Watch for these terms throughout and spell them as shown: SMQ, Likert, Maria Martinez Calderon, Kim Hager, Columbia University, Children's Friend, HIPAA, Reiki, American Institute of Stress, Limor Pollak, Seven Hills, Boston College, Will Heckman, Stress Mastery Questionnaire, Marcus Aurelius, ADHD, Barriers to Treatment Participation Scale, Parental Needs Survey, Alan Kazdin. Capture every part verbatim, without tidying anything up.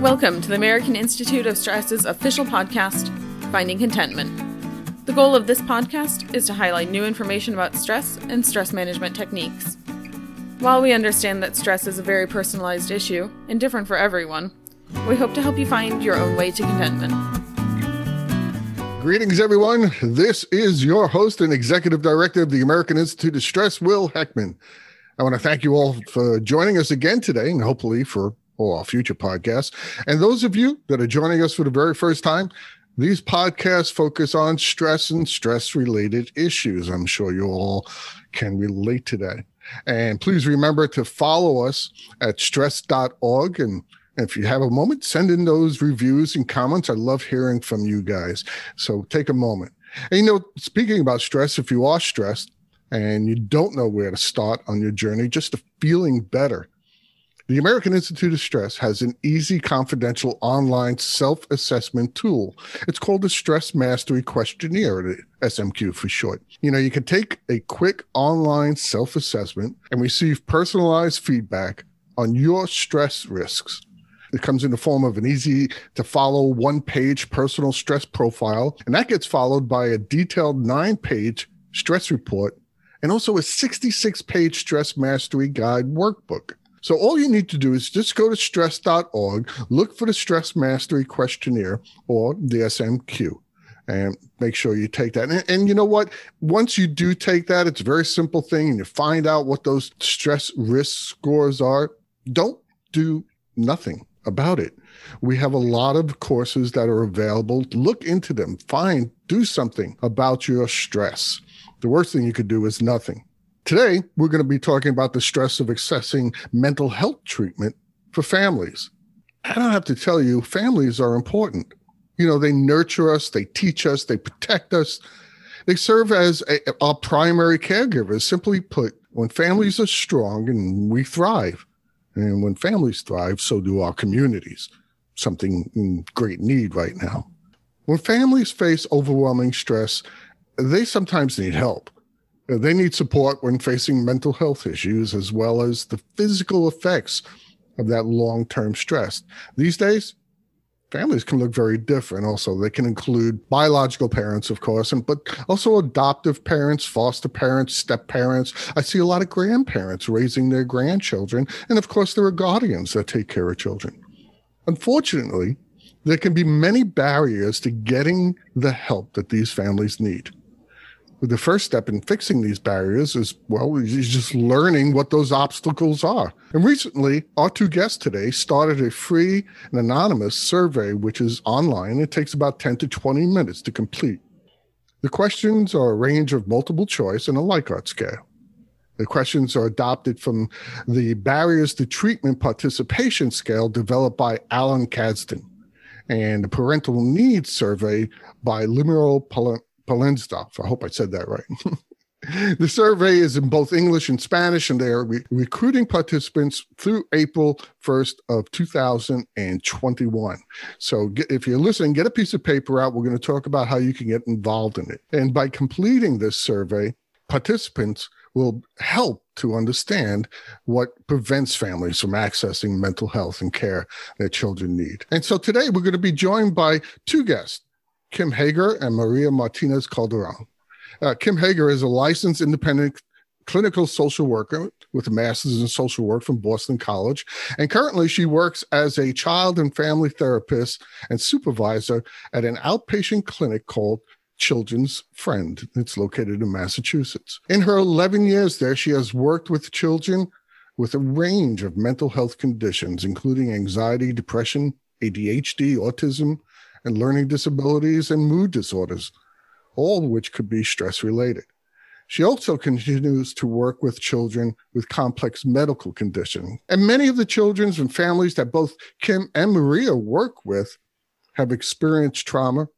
Welcome to the American Institute of Stress's official podcast, Finding Contentment. The goal of this podcast is to highlight new information about stress and stress management techniques. While we understand that stress is a very personalized issue and different for everyone, we hope to help you find your own way to contentment. Greetings, everyone. This is your host and executive director of the American Institute of Stress, Will Heckman. I want to thank you all for joining us again today and hopefully for all our future podcasts. And those of you that are joining us for the very first time, these podcasts focus on stress and stress-related issues. I'm sure you all can relate to that. And please remember to follow us at stress dot org, and if you have a moment, send in those reviews and comments. I love hearing from you guys. So take a moment. And, you know, speaking about stress, if you are stressed and you don't know where to start on your journey, just to feeling better, the American Institute of Stress has an easy, confidential online self-assessment tool. It's called the Stress Mastery Questionnaire, or S M Q for short. You know, you can take a quick online self-assessment and receive personalized feedback on your stress risks. It comes in the form of an easy-to-follow one-page personal stress profile, and that gets followed by a detailed nine-page stress report and also a sixty-six page Stress Mastery Guide workbook. So all you need to do is just go to stress dot org, look for the Stress Mastery Questionnaire or the S M Q, and make sure you take that. And, and you know what? Once you do take that, it's a very simple thing, and you find out what those stress risk scores are. Don't do nothing about it. We have a lot of courses that are available. Look into them. Find, do something about your stress. The worst thing you could do is nothing. Today, we're going to be talking about the stress of accessing mental health treatment for families. I don't have to tell you, families are important. You know, they nurture us, they teach us, they protect us. They serve as a, our primary caregivers. Simply put, when families are strong and we thrive, and when families thrive, so do our communities, something in great need right now. When families face overwhelming stress, they sometimes need help. They need support when facing mental health issues, as well as the physical effects of that long-term stress. These days, families can look very different also. They can include biological parents, of course, and but also adoptive parents, foster parents, step-parents. I see a lot of grandparents raising their grandchildren. And, of course, there are guardians that take care of children. Unfortunately, there can be many barriers to getting the help that these families need. The first step in fixing these barriers is, well, is just learning what those obstacles are. And recently, our two guests today started a free and anonymous survey, which is online. It takes about ten to twenty minutes to complete. The questions are a range of multiple choice and a Likert scale. The questions are adopted from the Barriers to Treatment Participation Scale developed by Alan Kazdin and the Parental Needs Survey by Limor Pollak. I hope I said that right. The survey is in both English and Spanish, and they are re- recruiting participants through April first of two thousand twenty-one. So get, if you're listening, get a piece of paper out. We're going to talk about how you can get involved in it. And by completing this survey, participants will help to understand what prevents families from accessing mental health and care their children need. And so today we're going to be joined by two guests, Kim Hager and Maria Martinez Calderon. Uh, Kim Hager is a licensed independent clinical social worker with a master's in social work from Boston College. And currently she works as a child and family therapist and supervisor at an outpatient clinic called Children's Friend. It's located in Massachusetts. In her eleven years there, she has worked with children with a range of mental health conditions, including anxiety, depression, A D H D, autism, and learning disabilities and mood disorders, all of which could be stress-related. She also continues to work with children with complex medical conditions. And many of the children and families that both Kim and Maria work with have experienced trauma,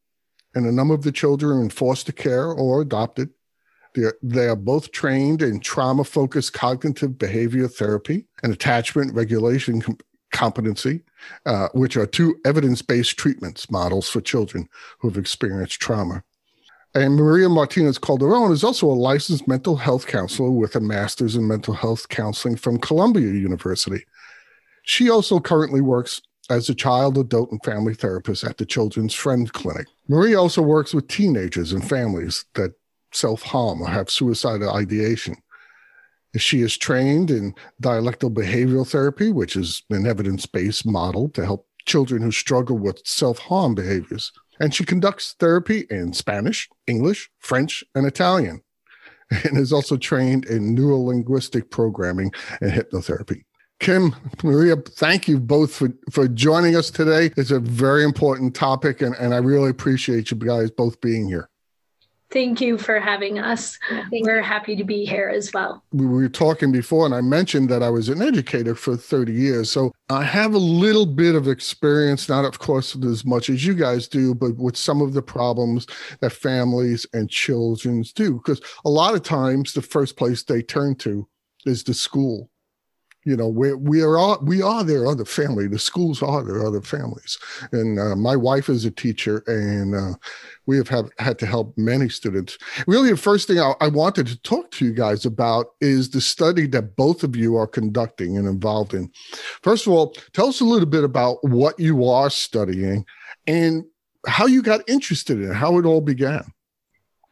and a number of the children are in foster care or adopted. They are, they are both trained in trauma-focused cognitive behavior therapy and attachment regulation comp- competency, uh, which are two evidence-based treatments models for children who have experienced trauma. And Maria Martinez Calderon is also a licensed mental health counselor with a master's in mental health counseling from Columbia University. She also currently works as a child, adult, and family therapist at the Children's Friend Clinic. Maria also works with teenagers and families that self-harm or have suicidal ideation. She is trained in dialectical behavioral therapy, which is an evidence-based model to help children who struggle with self-harm behaviors. And she conducts therapy in Spanish, English, French, and Italian, and is also trained in neurolinguistic programming and hypnotherapy. Kim, Maria, thank you both for, for joining us today. It's a very important topic, and, and I really appreciate you guys both being here. Thank you for having us. Thank We're you. happy to be here as well. We were talking before, and I mentioned that I was an educator for thirty years. So I have a little bit of experience, not of course as much as you guys do, but with some of the problems that families and children do. Because a lot of times the first place they turn to is the school. You know, we, we are we are their other family. The schools are their other families. And uh, my wife is a teacher, and uh, we have, have had to help many students. Really, the first thing I, I wanted to talk to you guys about is the study that both of you are conducting and involved in. First of all, tell us a little bit about what you are studying and how you got interested in it, how it all began.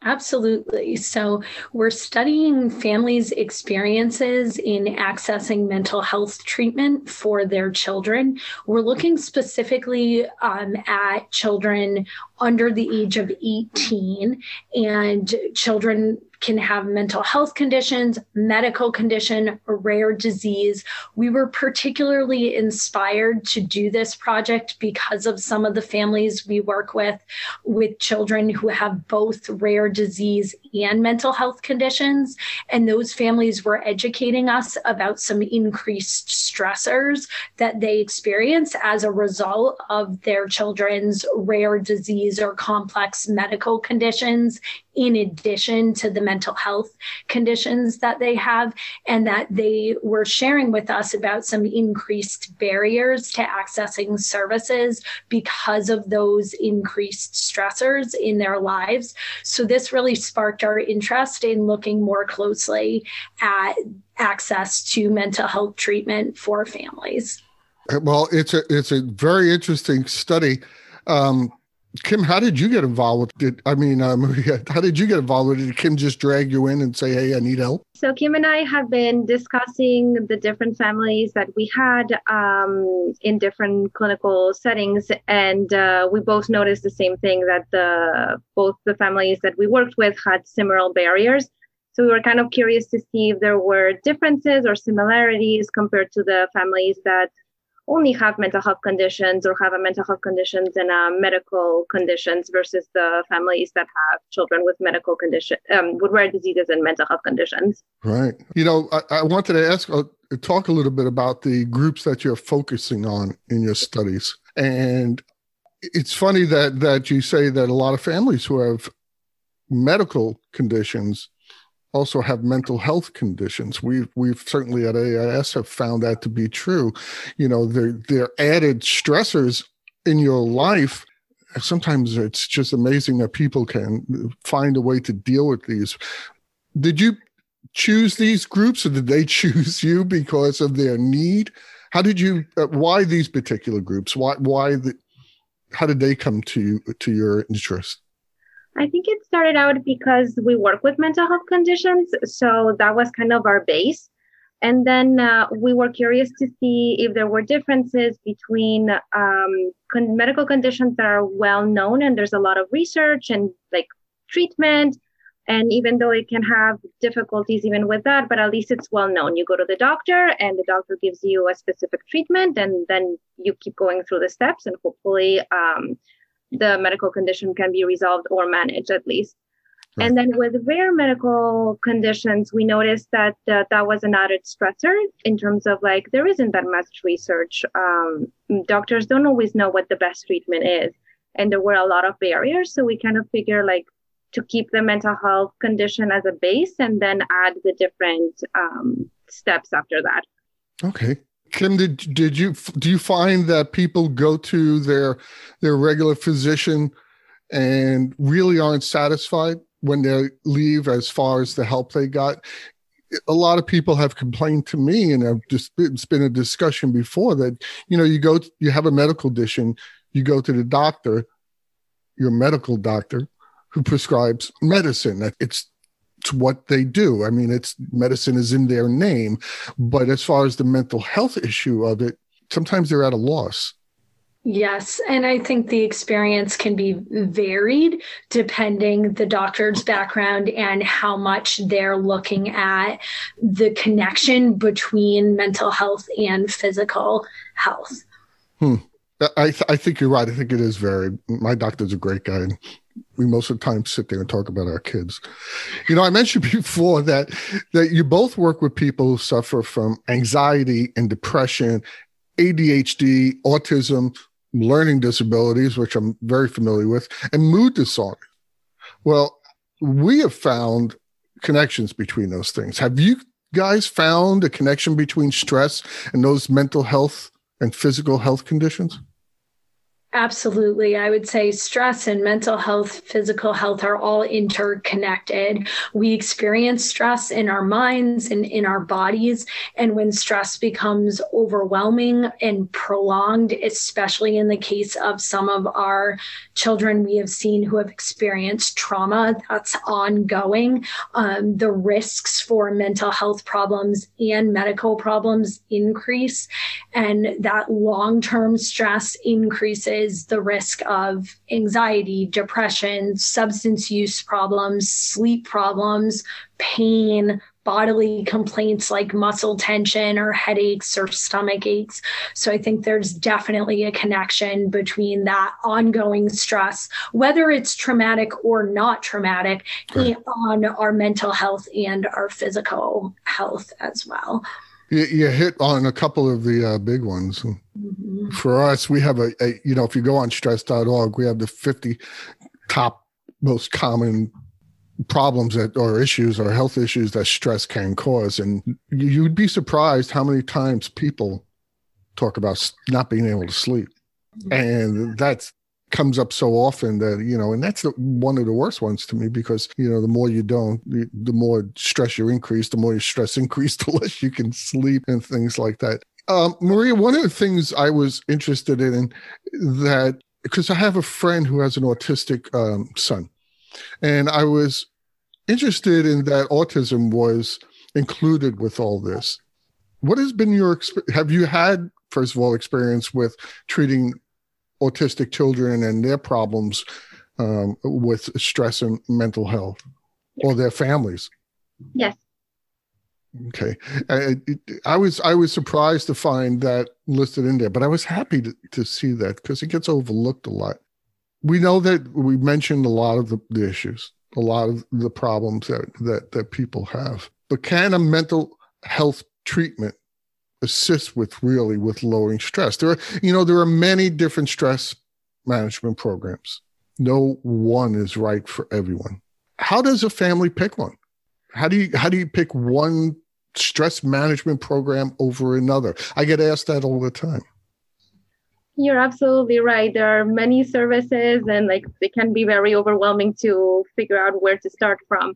Absolutely. So we're studying families' experiences in accessing mental health treatment for their children. We're looking specifically um, at children under the age of eighteen, and children can have mental health conditions, medical condition, a rare disease. We were particularly inspired to do this project because of some of the families we work with, with children who have both rare disease and mental health conditions. And those families were educating us about some increased stressors that they experience as a result of their children's rare disease or complex medical conditions, in addition to the mental health conditions that they have, and that they were sharing with us about some increased barriers to accessing services because of those increased stressors in their lives. So this really sparked our interest in looking more closely at access to mental health treatment for families. Well, it's a, it's a very interesting study. Um, Kim, how did you get involved with it? I mean, uh, Maria, how did you get involved with it? Did Kim just drag you in and say, hey, I need help? So Kim and I have been discussing the different families that we had um, in different clinical settings. And uh, we both noticed the same thing, that the both the families that we worked with had similar barriers. So we were kind of curious to see if there were differences or similarities compared to the families that only have mental health conditions or have a mental health conditions and a medical conditions versus the families that have children with medical condition, um, with rare diseases and mental health conditions. Right. You know, I, I wanted to ask, uh, talk a little bit about the groups that you're focusing on in your studies. And it's funny that, that you say that a lot of families who have medical conditions also have mental health conditions. We've, we've certainly at A I S have found that to be true. You know, they're, they're added stressors in your life. Sometimes it's just amazing that people can find a way to deal with these. Did you choose these groups, or did they choose you because of their need? How did you, uh, why these particular groups? Why, why, the, how did they come to you, to your interest? I think it started out because we work with mental health conditions, so that was kind of our base. And then uh, we were curious to see if there were differences between um, con- medical conditions that are well known, and there's a lot of research and like treatment. And even though it can have difficulties even with that, but at least it's well known. You go to the doctor and the doctor gives you a specific treatment, and then you keep going through the steps, and hopefully um, the medical condition can be resolved or managed at least. Right. And then with rare medical conditions, we noticed that uh, that was an added stressor in terms of like, there isn't that much research. Um, doctors don't always know what the best treatment is. And there were a lot of barriers. So we kind of figure like to keep the mental health condition as a base and then add the different um, steps after that. Okay. Kim, did did you do you find that people go to their their regular physician and really aren't satisfied when they leave as far as the help they got? a lot of people have complained to me, and I've just, it's been a discussion before that, you know, you go, to, you have a medical condition, you go to the doctor, your medical doctor who prescribes medicine. It's, it's what they do. I mean, it's medicine is in their name, but as far as the mental health issue of it, sometimes they're at a loss. Yes. And I think the experience can be varied depending the doctor's background and how much they're looking at the connection between mental health and physical health. Hmm. I, th- I think you're right. I think it is varied. My doctor's a great guy. And we most of the time sit there and talk about our kids. You know, I mentioned before that, that you both work with people who suffer from anxiety and depression, A D H D, autism, learning disabilities, which I'm very familiar with, and mood disorder. Well, we have found connections between those things. Have you guys found a connection between stress and those mental health and physical health conditions? Absolutely. I would say stress and mental health, physical health are all interconnected. We experience stress in our minds and in our bodies. And when stress becomes overwhelming and prolonged, especially in the case of some of our children we have seen who have experienced trauma that's ongoing, um, the risks for mental health problems and medical problems increase. And that long-term stress increases the risk of anxiety, depression, substance use problems, sleep problems, pain, bodily complaints like muscle tension or headaches or stomach aches. So I think there's definitely a connection between that ongoing stress, whether it's traumatic or not traumatic, right, on our mental health and our physical health as well. You hit on a couple of the uh, big ones. Mm-hmm. For us, we have a, a, you know, if you go on stress dot org, we have the fifty top most common problems that, or issues or health issues that stress can cause. And you'd be surprised how many times people talk about not being able to sleep. And that's comes up so often that, you know, and that's the, one of the worst ones to me because, you know, the more you don't, the, the more stress you increase, the more your stress increase, the less you can sleep and things like that. Um, Maria, one of the things I was interested in that, because I have a friend who has an autistic um, son, and I was interested in that autism was included with all this. What has been your, have you had, first of all, experience with treating autistic children and their problems um, with stress and mental health, yes, or their families? Yes. Okay. I, I was I was surprised to find that listed in there, but I was happy to, to see that because it gets overlooked a lot. We know that we mentioned a lot of the, the issues, a lot of the problems that, that, that people have, but can a mental health treatment assist with really with lowering stress? There are, you know, there are many different stress management programs. No one is right for everyone. How does a family pick one? How do you, how do you pick one stress management program over another? I get asked that all the time. You're absolutely right. There are many services and like they can be very overwhelming to figure out where to start from.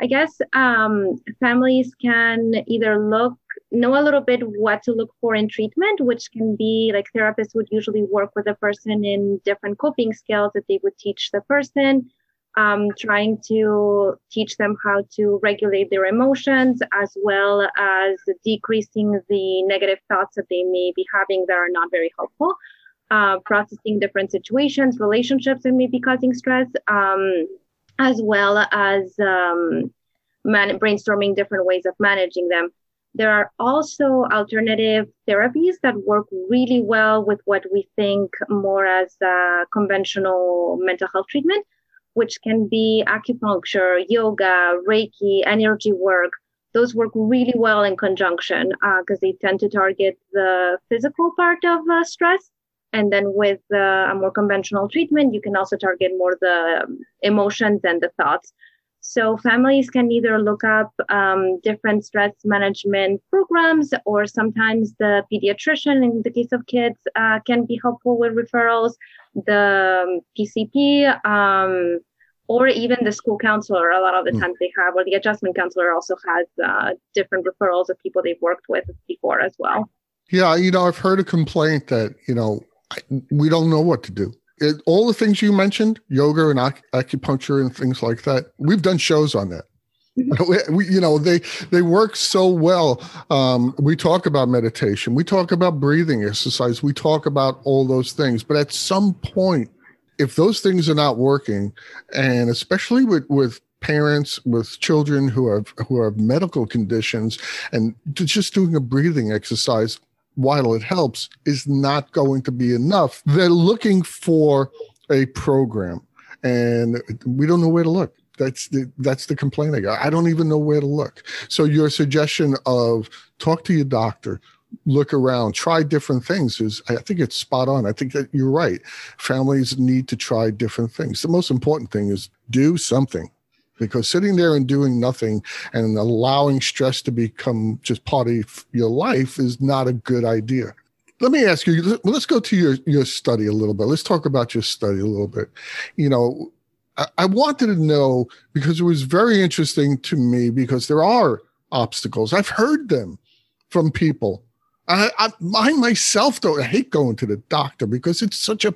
I guess um, families can either look, know a little bit what to look for in treatment, which can be like therapists would usually work with a person in different coping skills that they would teach the person, um, trying to teach them how to regulate their emotions, as well as decreasing the negative thoughts that they may be having that are not very helpful, uh, processing different situations, relationships that may be causing stress, um, as well as um, man- brainstorming different ways of managing them. There are also alternative therapies that work really well with what we think more as uh, conventional mental health treatment, which can be acupuncture, yoga, Reiki, energy work. Those work really well in conjunction because uh, they tend to target the physical part of uh, stress. And then with uh, a more conventional treatment, you can also target more the emotions and the thoughts. So families can either look up um, different stress management programs, or sometimes the pediatrician, in the case of kids, uh, can be helpful with referrals, the P C P, um, or even the school counselor. A lot of the times they have, or the adjustment counselor also has uh, different referrals of people they've worked with before as well. Yeah, you know, I've heard a complaint that, you know, I, we don't know what to do. It, all the things you mentioned, yoga and ac- acupuncture and things like that, we've done shows on that. We, you know, they, they work so well. Um, we talk about meditation. We talk about breathing exercise. We talk about all those things. But at some point, if those things are not working, and especially with, with parents, with children who have who have medical conditions, and just doing a breathing exercise, while it helps, is not going to be enough. They're looking for a program, and we don't know where to look. That's the, that's the complaint I got. I don't even know where to look. So your suggestion of talk to your doctor, look around, try different things is, I think it's spot on. I think that you're right. Families need to try different things. The most important thing is do something, because sitting there and doing nothing and allowing stress to become just part of your life is not a good idea. Let me ask you, let's go to your, your study a little bit. Let's talk about your study a little bit. You know, I, I wanted to know, because it was very interesting to me, because there are obstacles. I've heard them from people. I, I, I myself, though, I hate going to the doctor because it's such a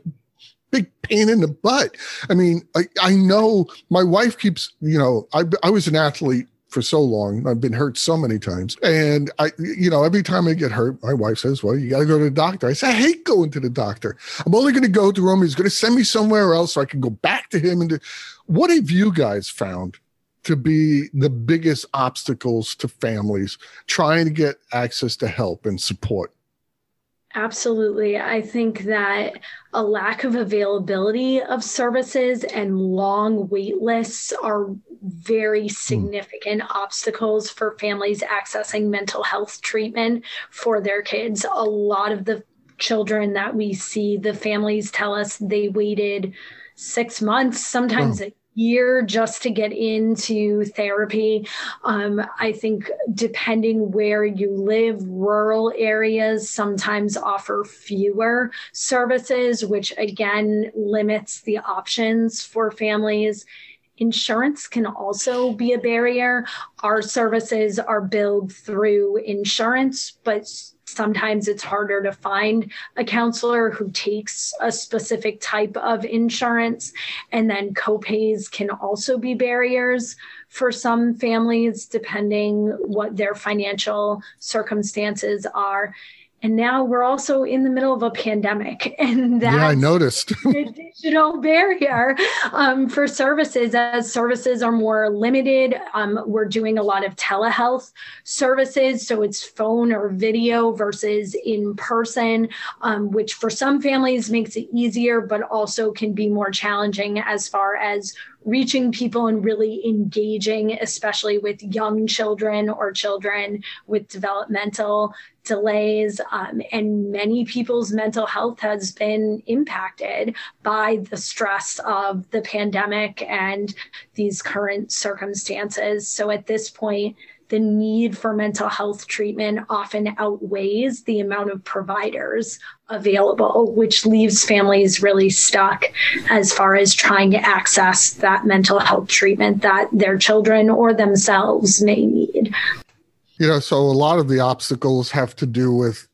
big pain in the butt. I mean, I, I know my wife keeps, you know, I, I was an athlete for so long. I've been hurt so many times. And I, you know, every time I get hurt, my wife says, well, you got to go to the doctor. I say, I hate going to the doctor. I'm only going to go to him. He's going to send me somewhere else so I can go back to him. And do... What have you guys found to be the biggest obstacles to families trying to get access to help and support? Absolutely. I think that a lack of availability of services and long wait lists are very significant mm. obstacles for families accessing mental health treatment for their kids. A lot of the children that we see, the families tell us they waited six months, sometimes wow. a year just to get into therapy. Um, I think depending where you live, rural areas sometimes offer fewer services, which again limits the options for families. Insurance can also be a barrier. Our services are billed through insurance, but sometimes it's harder to find a counselor who takes a specific type of insurance. And then copays can also be barriers for some families, depending what their financial circumstances are. And now we're also in the middle of a pandemic, and that's yeah, I noticed. an additional barrier um, for services, as services are more limited. Um, we're doing a lot of telehealth services, so it's phone or video versus in person, um, which for some families makes it easier, but also can be more challenging as far as reaching people and really engaging, especially with young children or children with developmental delays. Um, and many people's mental health has been impacted by the stress of the pandemic and these current circumstances. So at this point, the need for mental health treatment often outweighs the amount of providers available, which leaves families really stuck as far as trying to access that mental health treatment that their children or themselves may need. You know, so a lot of the obstacles have to do with,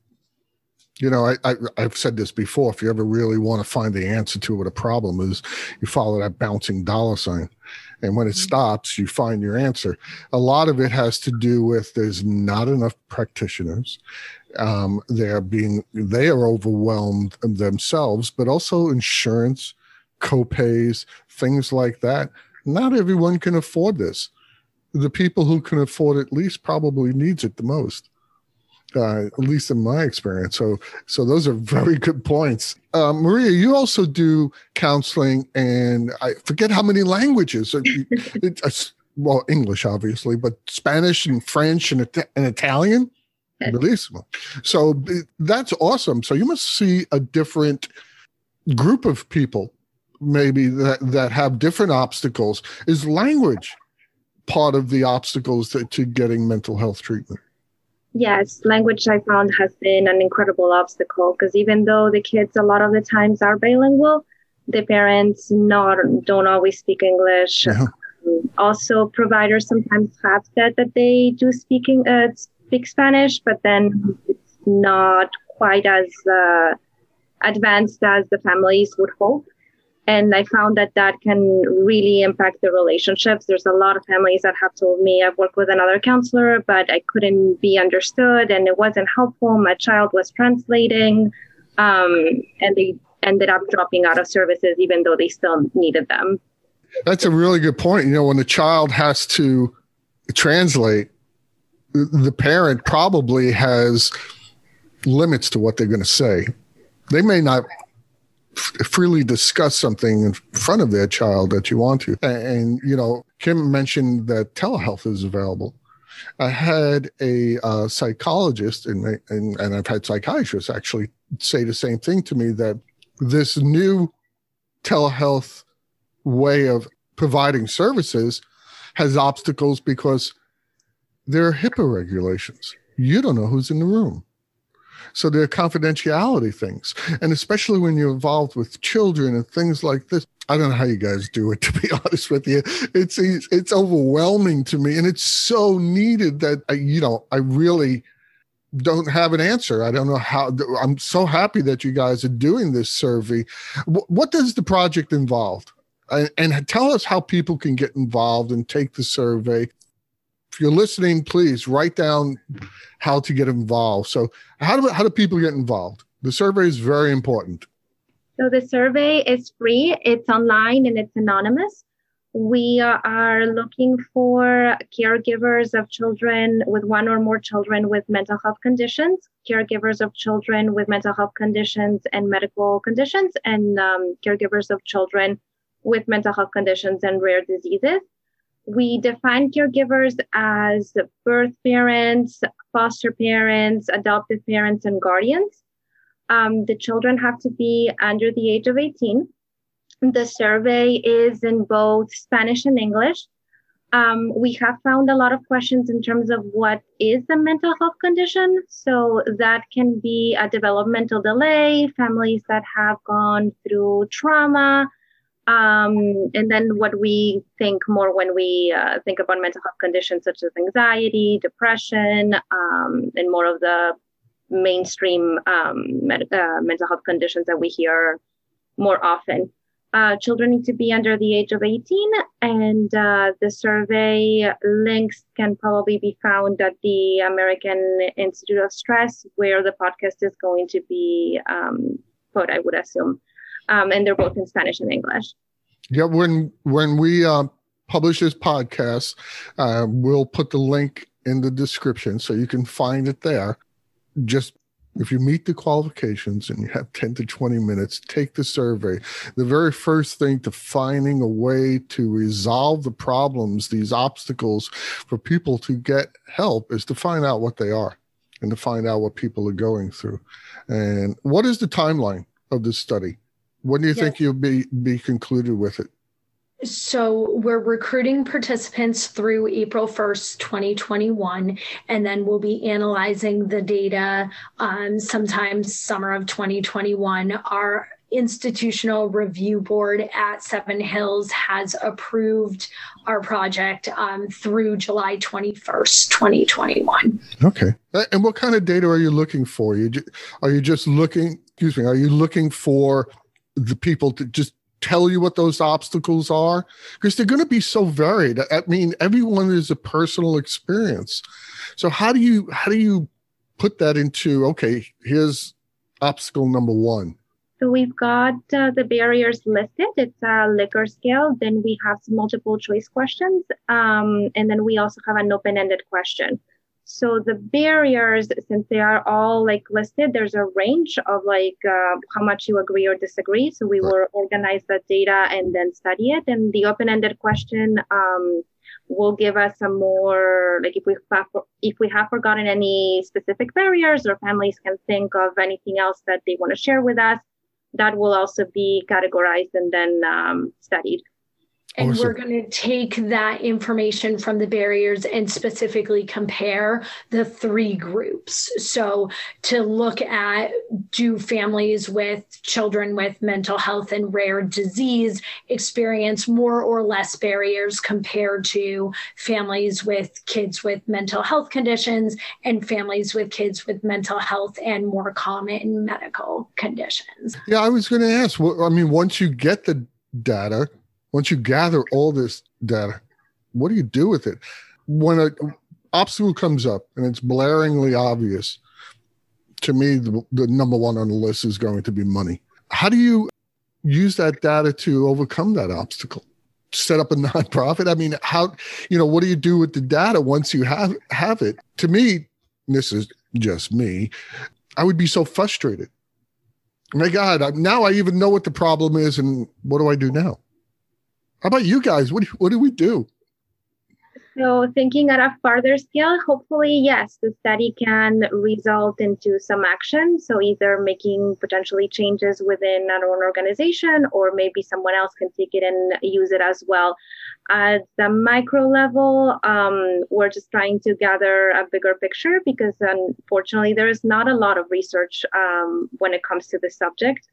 you know, I, I, I've said this before, if you ever really want to find the answer to what a problem is, you follow that bouncing dollar sign. And when it stops, you find your answer. A lot of it has to do with there's not enough practitioners. Um, they're being, they are overwhelmed themselves, but also insurance, copays, things like that. Not everyone can afford this. The people who can afford it least probably needs it the most, uh, at least in my experience. So, so those are very good points. Uh, Maria, you also do counseling, and I forget how many languages. it, it, well, English, obviously, but Spanish and French and, and Italian. Bellissimo. So that's awesome. So you must see a different group of people, maybe, that, that have different obstacles. Is language part of the obstacles to, to getting mental health treatment? Yes, language I found has been an incredible obstacle, because even though the kids a lot of the times are bilingual, the parents not don't always speak English. Yeah. Um, also, providers sometimes have said that they do speaking uh, speak Spanish, but then it's not quite as uh, advanced as the families would hope. And I found that that can really impact the relationships. There's a lot of families that have told me, I've worked with another counselor, but I couldn't be understood and it wasn't helpful. My child was translating, um, and they ended up dropping out of services, even though they still needed them. That's a really good point. You know, when the child has to translate, the parent probably has limits to what they're going to say. They may not freely discuss something in front of their child that you want to. And, you know, Kim mentioned that telehealth is available. I had a uh, psychologist, and, and and I've had psychiatrists actually say the same thing to me, that this new telehealth way of providing services has obstacles because there are HIPAA regulations. You don't know who's in the room. So there are confidentiality things. And especially when you're involved with children and things like this, I don't know how you guys do it, to be honest with you. It's it's overwhelming to me. And it's so needed that, I, you know, I really don't have an answer. I don't know how. I'm so happy that you guys are doing this survey. What does the project involve? And tell us how people can get involved and take the survey. If you're listening, please write down how to get involved. So how do how do people get involved? The survey is very important. So the survey is free. It's online and it's anonymous. We are looking for caregivers of children with one or more children with mental health conditions, caregivers of children with mental health conditions and medical conditions, and um, caregivers of children with mental health conditions and rare diseases. We define caregivers as birth parents, foster parents, adoptive parents, and guardians. Um, the children have to be under the age of eighteen. The survey is in both Spanish and English. Um, we have found a lot of questions in terms of what is a mental health condition. So that can be a developmental delay, families that have gone through trauma, Um, and then what we think more when we uh, think about mental health conditions such as anxiety, depression, um, and more of the mainstream um, med- uh, mental health conditions that we hear more often. Uh, children need to be under the age of eighteen, and uh, the survey links can probably be found at the American Institute of Stress, where the podcast is going to be um, put, I would assume. Um, and they're both in Spanish and English. Yeah, when when we uh, publish this podcast, uh, we'll put the link in the description so you can find it there. Just if you meet the qualifications and you have ten to twenty minutes, take the survey. The very first thing to finding a way to resolve the problems, these obstacles for people to get help, is to find out what they are and to find out what people are going through. And what is the timeline of this study? When do you yes. think you'll be, be concluded with it? So we're recruiting participants through April first, twenty twenty-one, and then we'll be analyzing the data um, sometime summer of twenty twenty-one. Our institutional review board at Seven Hills has approved our project um, through July twenty-first, twenty twenty-one. Okay. And what kind of data are you looking for? You Are you just looking, excuse me, are you looking for the people to just tell you what those obstacles are, because they're going to be so varied. I mean, everyone is a personal experience. So how do you, how do you put that into, okay, here's obstacle number one? So we've got uh, the barriers listed. It's a Likert scale. Then we have some multiple choice questions. Um, and then we also have an open-ended question. So the barriers, since they are all like listed, there's a range of like uh, how much you agree or disagree. So we will organize that data and then study it. And the open-ended question um, will give us some more, like if we if we have forgotten any specific barriers, or families can think of anything else that they want to share with us, that will also be categorized and then um, studied. And awesome. We're going to take that information from the barriers and specifically compare the three groups. So to look at, do families with children with mental health and rare disease experience more or less barriers compared to families with kids with mental health conditions and families with kids with mental health and more common medical conditions? Yeah, I was going to ask, I mean, once you get the data, once you gather all this data, what do you do with it? When an obstacle comes up and it's blaringly obvious, to me, the, the number one on the list is going to be money. How do you use that data to overcome that obstacle? Set up a nonprofit? I mean, how, you know, what do you do with the data once you have, have it? To me, this is just me, I would be so frustrated. My God, now I even know what the problem is, and what do I do now? How about you guys? What do, what do we do? So thinking at a farther scale, hopefully, yes, the study can result into some action. So either making potentially changes within our own organization, or maybe someone else can take it and use it as well. At the micro level, um, we're just trying to gather a bigger picture because unfortunately, there is not a lot of research um, when it comes to this subject.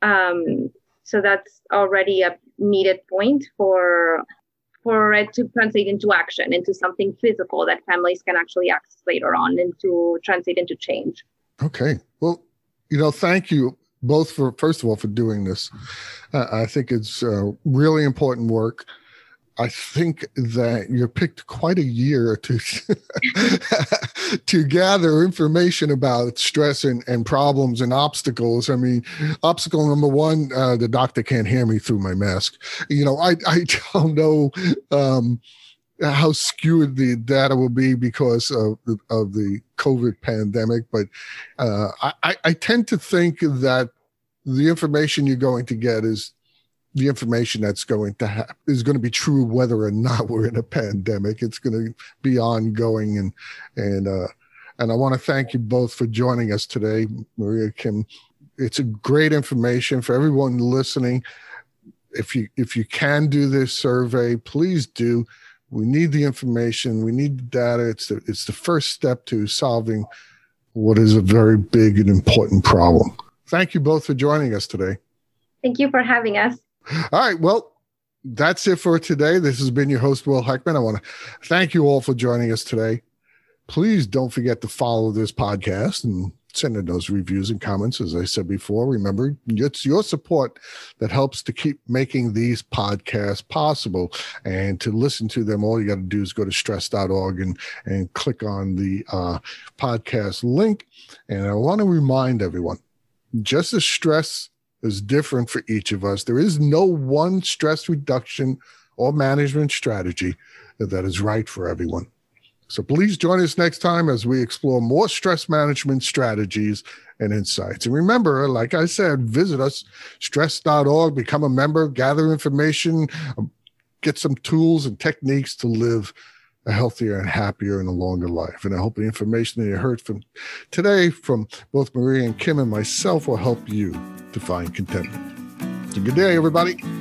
Um, So that's already a needed point for, for it to translate into action, into something physical that families can actually access later on and to translate into change. Okay. Well, you know, thank you both for, first of all, for doing this. Uh, I think it's uh, really important work. I think that you picked quite a year to to gather information about stress and, and problems and obstacles. I mean, obstacle number one, uh, the doctor can't hear me through my mask. You know, I, I don't know um, how skewed the data will be because of the, of the COVID pandemic, but uh, I, I tend to think that the information you're going to get is the information that's going to happen is going to be true, whether or not we're in a pandemic. It's going to be ongoing. And, and, uh, and I want to thank you both for joining us today, Maria, Kim. It's a great information for everyone listening. If you, if you can do this survey, please do. We need the information. We need the data. It's the, it's the first step to solving what is a very big and important problem. Thank you both for joining us today. Thank you for having us. All right. Well, that's it for today. This has been your host, Will Heckman. I want to thank you all for joining us today. Please don't forget to follow this podcast and send in those reviews and comments. As I said before, remember, it's your support that helps to keep making these podcasts possible. And to listen to them, all you got to do is go to stress dot org and, and click on the uh, podcast link. And I want to remind everyone, just as stress is different for each of us, there is no one stress reduction or management strategy that is right for everyone. So please join us next time as we explore more stress management strategies and insights. And remember, like I said, visit us, stress dot org, become a member, gather information, get some tools and techniques to live a healthier and happier and a longer life. And I hope the information that you heard from today from both Maria and Kim and myself will help you to find contentment. So good day, everybody.